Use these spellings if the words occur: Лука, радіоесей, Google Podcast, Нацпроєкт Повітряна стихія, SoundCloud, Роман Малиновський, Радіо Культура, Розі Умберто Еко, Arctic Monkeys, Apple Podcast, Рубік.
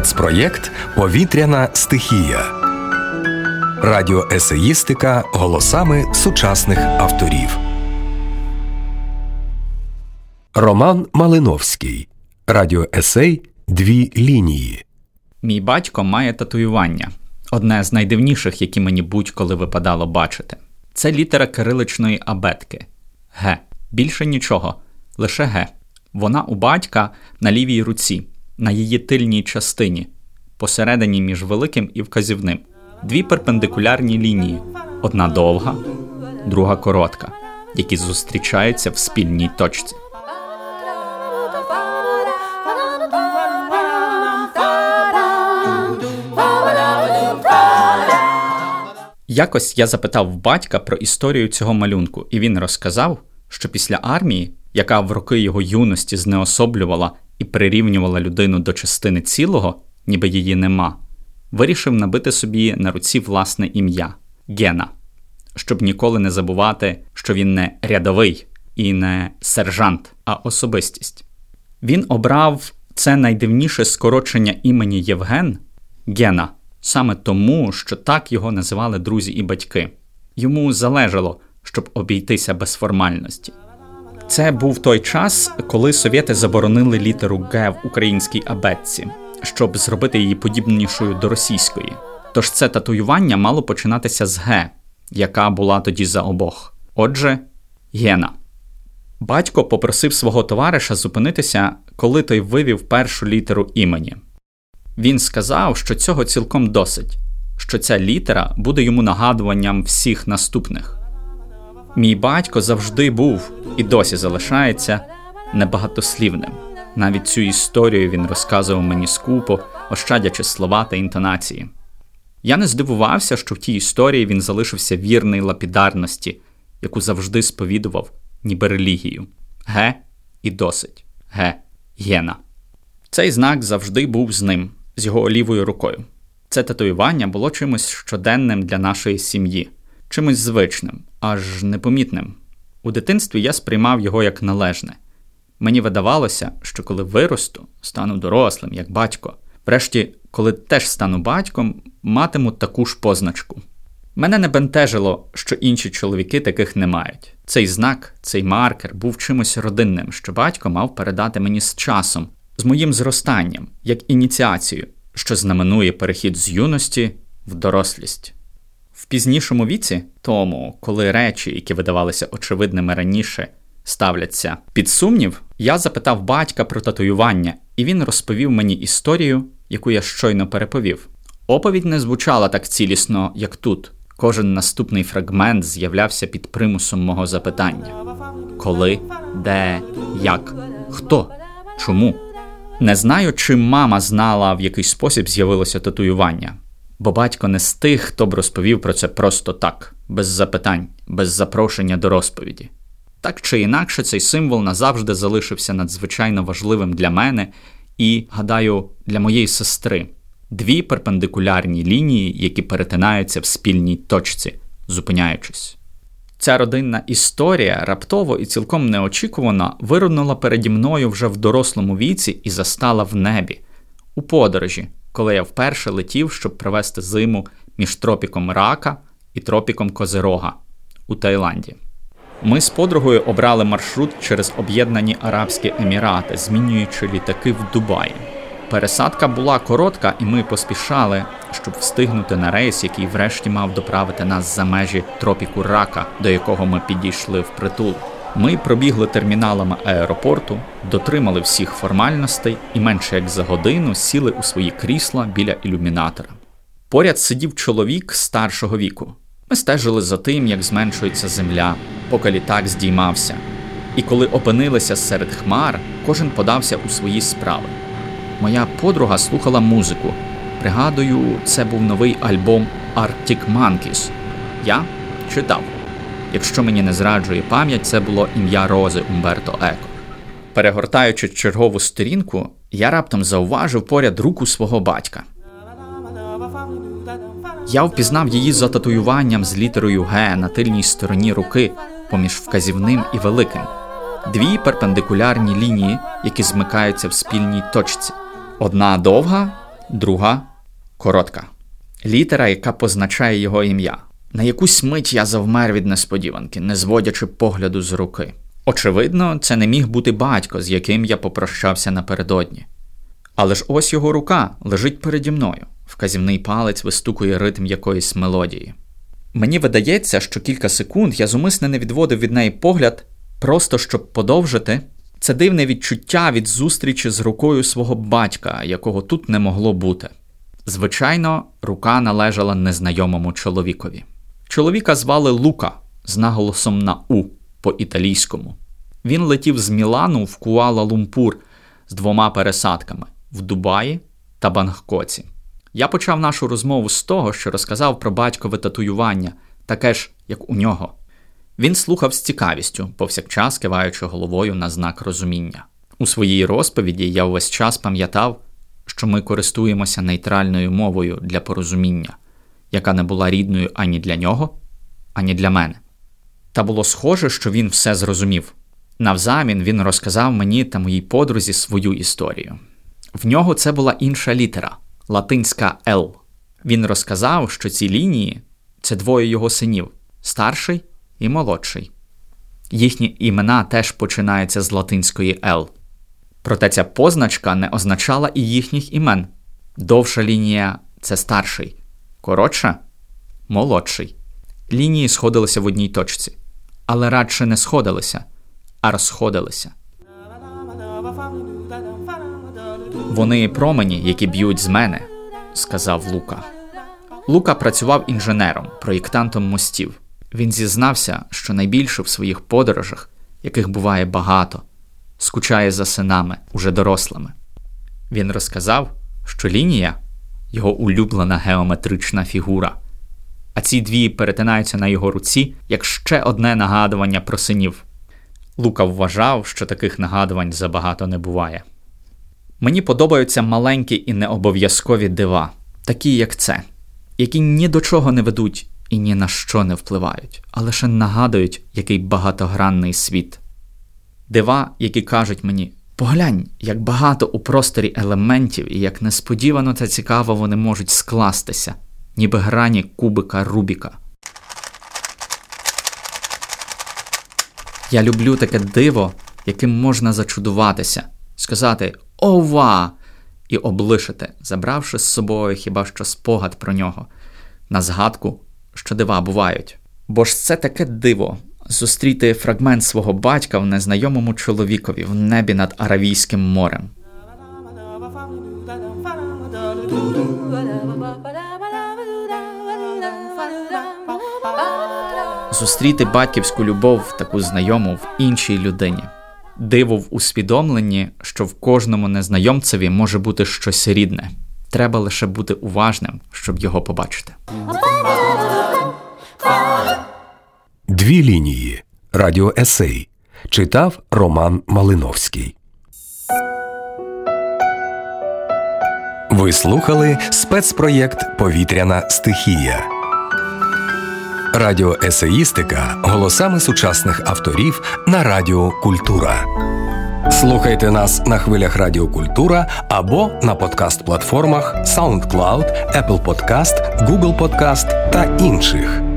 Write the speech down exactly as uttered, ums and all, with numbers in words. Нацпроєкт «Повітряна стихія». Радіоесеїстика голосами сучасних авторів. Роман Малиновський. Радіоесей «Дві лінії». Мій батько має татуювання. Одне з найдивніших, які мені будь-коли випадало бачити. Це літера кириличної абетки. Г. Більше нічого. Лише Г. Вона у батька на лівій руці, на її тильній частині, посередині між великим і вказівним. Дві перпендикулярні лінії. Одна довга, друга коротка, які зустрічаються в спільній точці. Якось я запитав в батька про історію цього малюнку, і він розказав, що після армії, яка в роки його юності знеособлювала і прирівнювала людину до частини цілого, ніби її нема, вирішив набити собі на руці власне ім'я – Гена, щоб ніколи не забувати, що він не рядовий і не сержант, а особистість. Він обрав це найдивніше скорочення імені Євген – Гена, саме тому, що так його називали друзі і батьки. Йому залежало, щоб обійтися без формальності. Це був той час, коли совєти заборонили літеру «Г» в українській абетці, щоб зробити її подібнішою до російської. Тож це татуювання мало починатися з «Г», яка була тоді за обох. Отже, Гена. Батько попросив свого товариша зупинитися, коли той вивів першу літеру імені. Він сказав, що цього цілком досить, що ця літера буде йому нагадуванням всіх наступних. Мій батько завжди був і досі залишається небагатослівним. Навіть цю історію він розказував мені скупо, ощадячи слова та інтонації. Я не здивувався, що в тій історії він залишився вірний лапідарності, яку завжди сповідував, ніби релігію. Ге і досить. Ге. Гена. Цей знак завжди був з ним, з його лівою рукою. Це татуювання було чимось щоденним для нашої сім'ї. Чимось звичним, аж непомітним. У дитинстві я сприймав його як належне. Мені видавалося, що коли виросту, стану дорослим, як батько. Врешті, коли теж стану батьком, матиму таку ж позначку. Мене не бентежило, що інші чоловіки таких не мають. Цей знак, цей маркер був чимось родинним, що батько мав передати мені з часом, з моїм зростанням, як ініціацію, що знаменує перехід з юності в дорослість. В пізнішому віці, тому, коли речі, які видавалися очевидними раніше, ставляться під сумнів, я запитав батька про татуювання, і він розповів мені історію, яку я щойно переповів. Оповідь не звучала так цілісно, як тут. Кожен наступний фрагмент з'являвся під примусом мого запитання. Коли? Де? Як? Хто? Чому? Не знаю, чи мама знала, в який спосіб з'явилося татуювання. Бо батько не з тих, хто б розповів про це просто так, без запитань, без запрошення до розповіді. Так чи інакше, цей символ назавжди залишився надзвичайно важливим для мене і, гадаю, для моєї сестри. Дві перпендикулярні лінії, які перетинаються в спільній точці, зупиняючись. Ця родинна історія раптово і цілком неочікувано вирунула переді мною вже в дорослому віці і застала в небі, у подорожі, коли я вперше летів, щоб провести зиму між тропіком Рака і тропіком Козирога у Таїланді. Ми з подругою обрали маршрут через Об'єднані Арабські Емірати, змінюючи літаки в Дубаї. Пересадка була коротка, і ми поспішали, щоб встигнути на рейс, який врешті мав доправити нас за межі тропіку Рака, до якого ми підійшли впритул. Ми пробігли терміналами аеропорту, дотримали всіх формальностей і менше як за годину сіли у свої крісла біля ілюмінатора. Поряд сидів чоловік старшого віку. Ми стежили за тим, як зменшується земля, поки літак здіймався. І коли опинилися серед хмар, кожен подався у свої справи. Моя подруга слухала музику. Пригадую, це був новий альбом Arctic Monkeys. Я читав. Якщо мені не зраджує пам'ять, це було ім'я Рози Умберто Еко. Перегортаючи чергову сторінку, я раптом зауважив поряд руку свого батька. Я впізнав її за татуюванням з літерою «Г» на тильній стороні руки, поміж вказівним і великим. Дві перпендикулярні лінії, які змикаються в спільній точці. Одна довга, друга – коротка. Літера, яка позначає його ім'я. На якусь мить я завмер від несподіванки, не зводячи погляду з руки. Очевидно, це не міг бути батько, з яким я попрощався напередодні. Але ж ось його рука лежить переді мною. Вказівний палець вистукує ритм якоїсь мелодії. Мені видається, що кілька секунд я зумисне не відводив від неї погляд, просто щоб подовжити це дивне відчуття від зустрічі з рукою свого батька, якого тут не могло бути. Звичайно, рука належала незнайомому чоловікові. Чоловіка звали Лука, з наголосом на «у» по-італійському. Він летів з Мілану в Куала-Лумпур з двома пересадками – в Дубаї та Бангкоці. Я почав нашу розмову з того, що розказав про батькове татуювання, таке ж, як у нього. Він слухав з цікавістю, повсякчас киваючи головою на знак розуміння. У своїй розповіді я увесь час пам'ятав, що ми користуємося нейтральною мовою для порозуміння, яка не була рідною ані для нього, ані для мене. Та було схоже, що він все зрозумів. Навзамін він розказав мені та моїй подрузі свою історію. В нього це була інша літера – латинська «Л». Він розказав, що ці лінії – це двоє його синів – старший і молодший. Їхні імена теж починаються з латинської «Л». Проте ця позначка не означала і їхніх імен. Довша лінія – це старший, коротша – молодший. Лінії сходилися в одній точці, але радше не сходилися, а розходилися. «Вони промені, які б'ють з мене», – сказав Лука. Лука працював інженером, проєктантом мостів. Він зізнався, що найбільше в своїх подорожах, яких буває багато, скучає за синами, уже дорослими. Він розказав, що лінія – його улюблена геометрична фігура. А ці дві перетинаються на його руці, як ще одне нагадування про синів. Лука вважав, що таких нагадувань забагато не буває. Мені подобаються маленькі і необов'язкові дива, такі як це, які ні до чого не ведуть і ні на що не впливають, а лише нагадують, який багатогранний світ. Дива, які кажуть мені, поглянь, як багато у просторі елементів і як несподівано та цікаво вони можуть скластися, ніби грані кубика Рубіка. Я люблю таке диво, яким можна зачудуватися, сказати «Ова!» і облишити, забравши з собою хіба що спогад про нього, на згадку, що дива бувають. Бо ж це таке диво, зустріти фрагмент свого батька в незнайомому чоловікові в небі над Аравійським морем. Зустріти батьківську любов, таку знайому, в іншій людині. Диво в усвідомленні, що в кожному незнайомцеві може бути щось рідне. Треба лише бути уважним, щоб його побачити. «Дві лінії» – радіоесей. Читав Роман Малиновський. Ви слухали спецпроєкт «Повітряна стихія». Радіоесеїстика голосами сучасних авторів на Радіо Культура. Слухайте нас на хвилях Радіо Культура або на подкаст-платформах SoundCloud, Apple Podcast, Google Podcast та інших.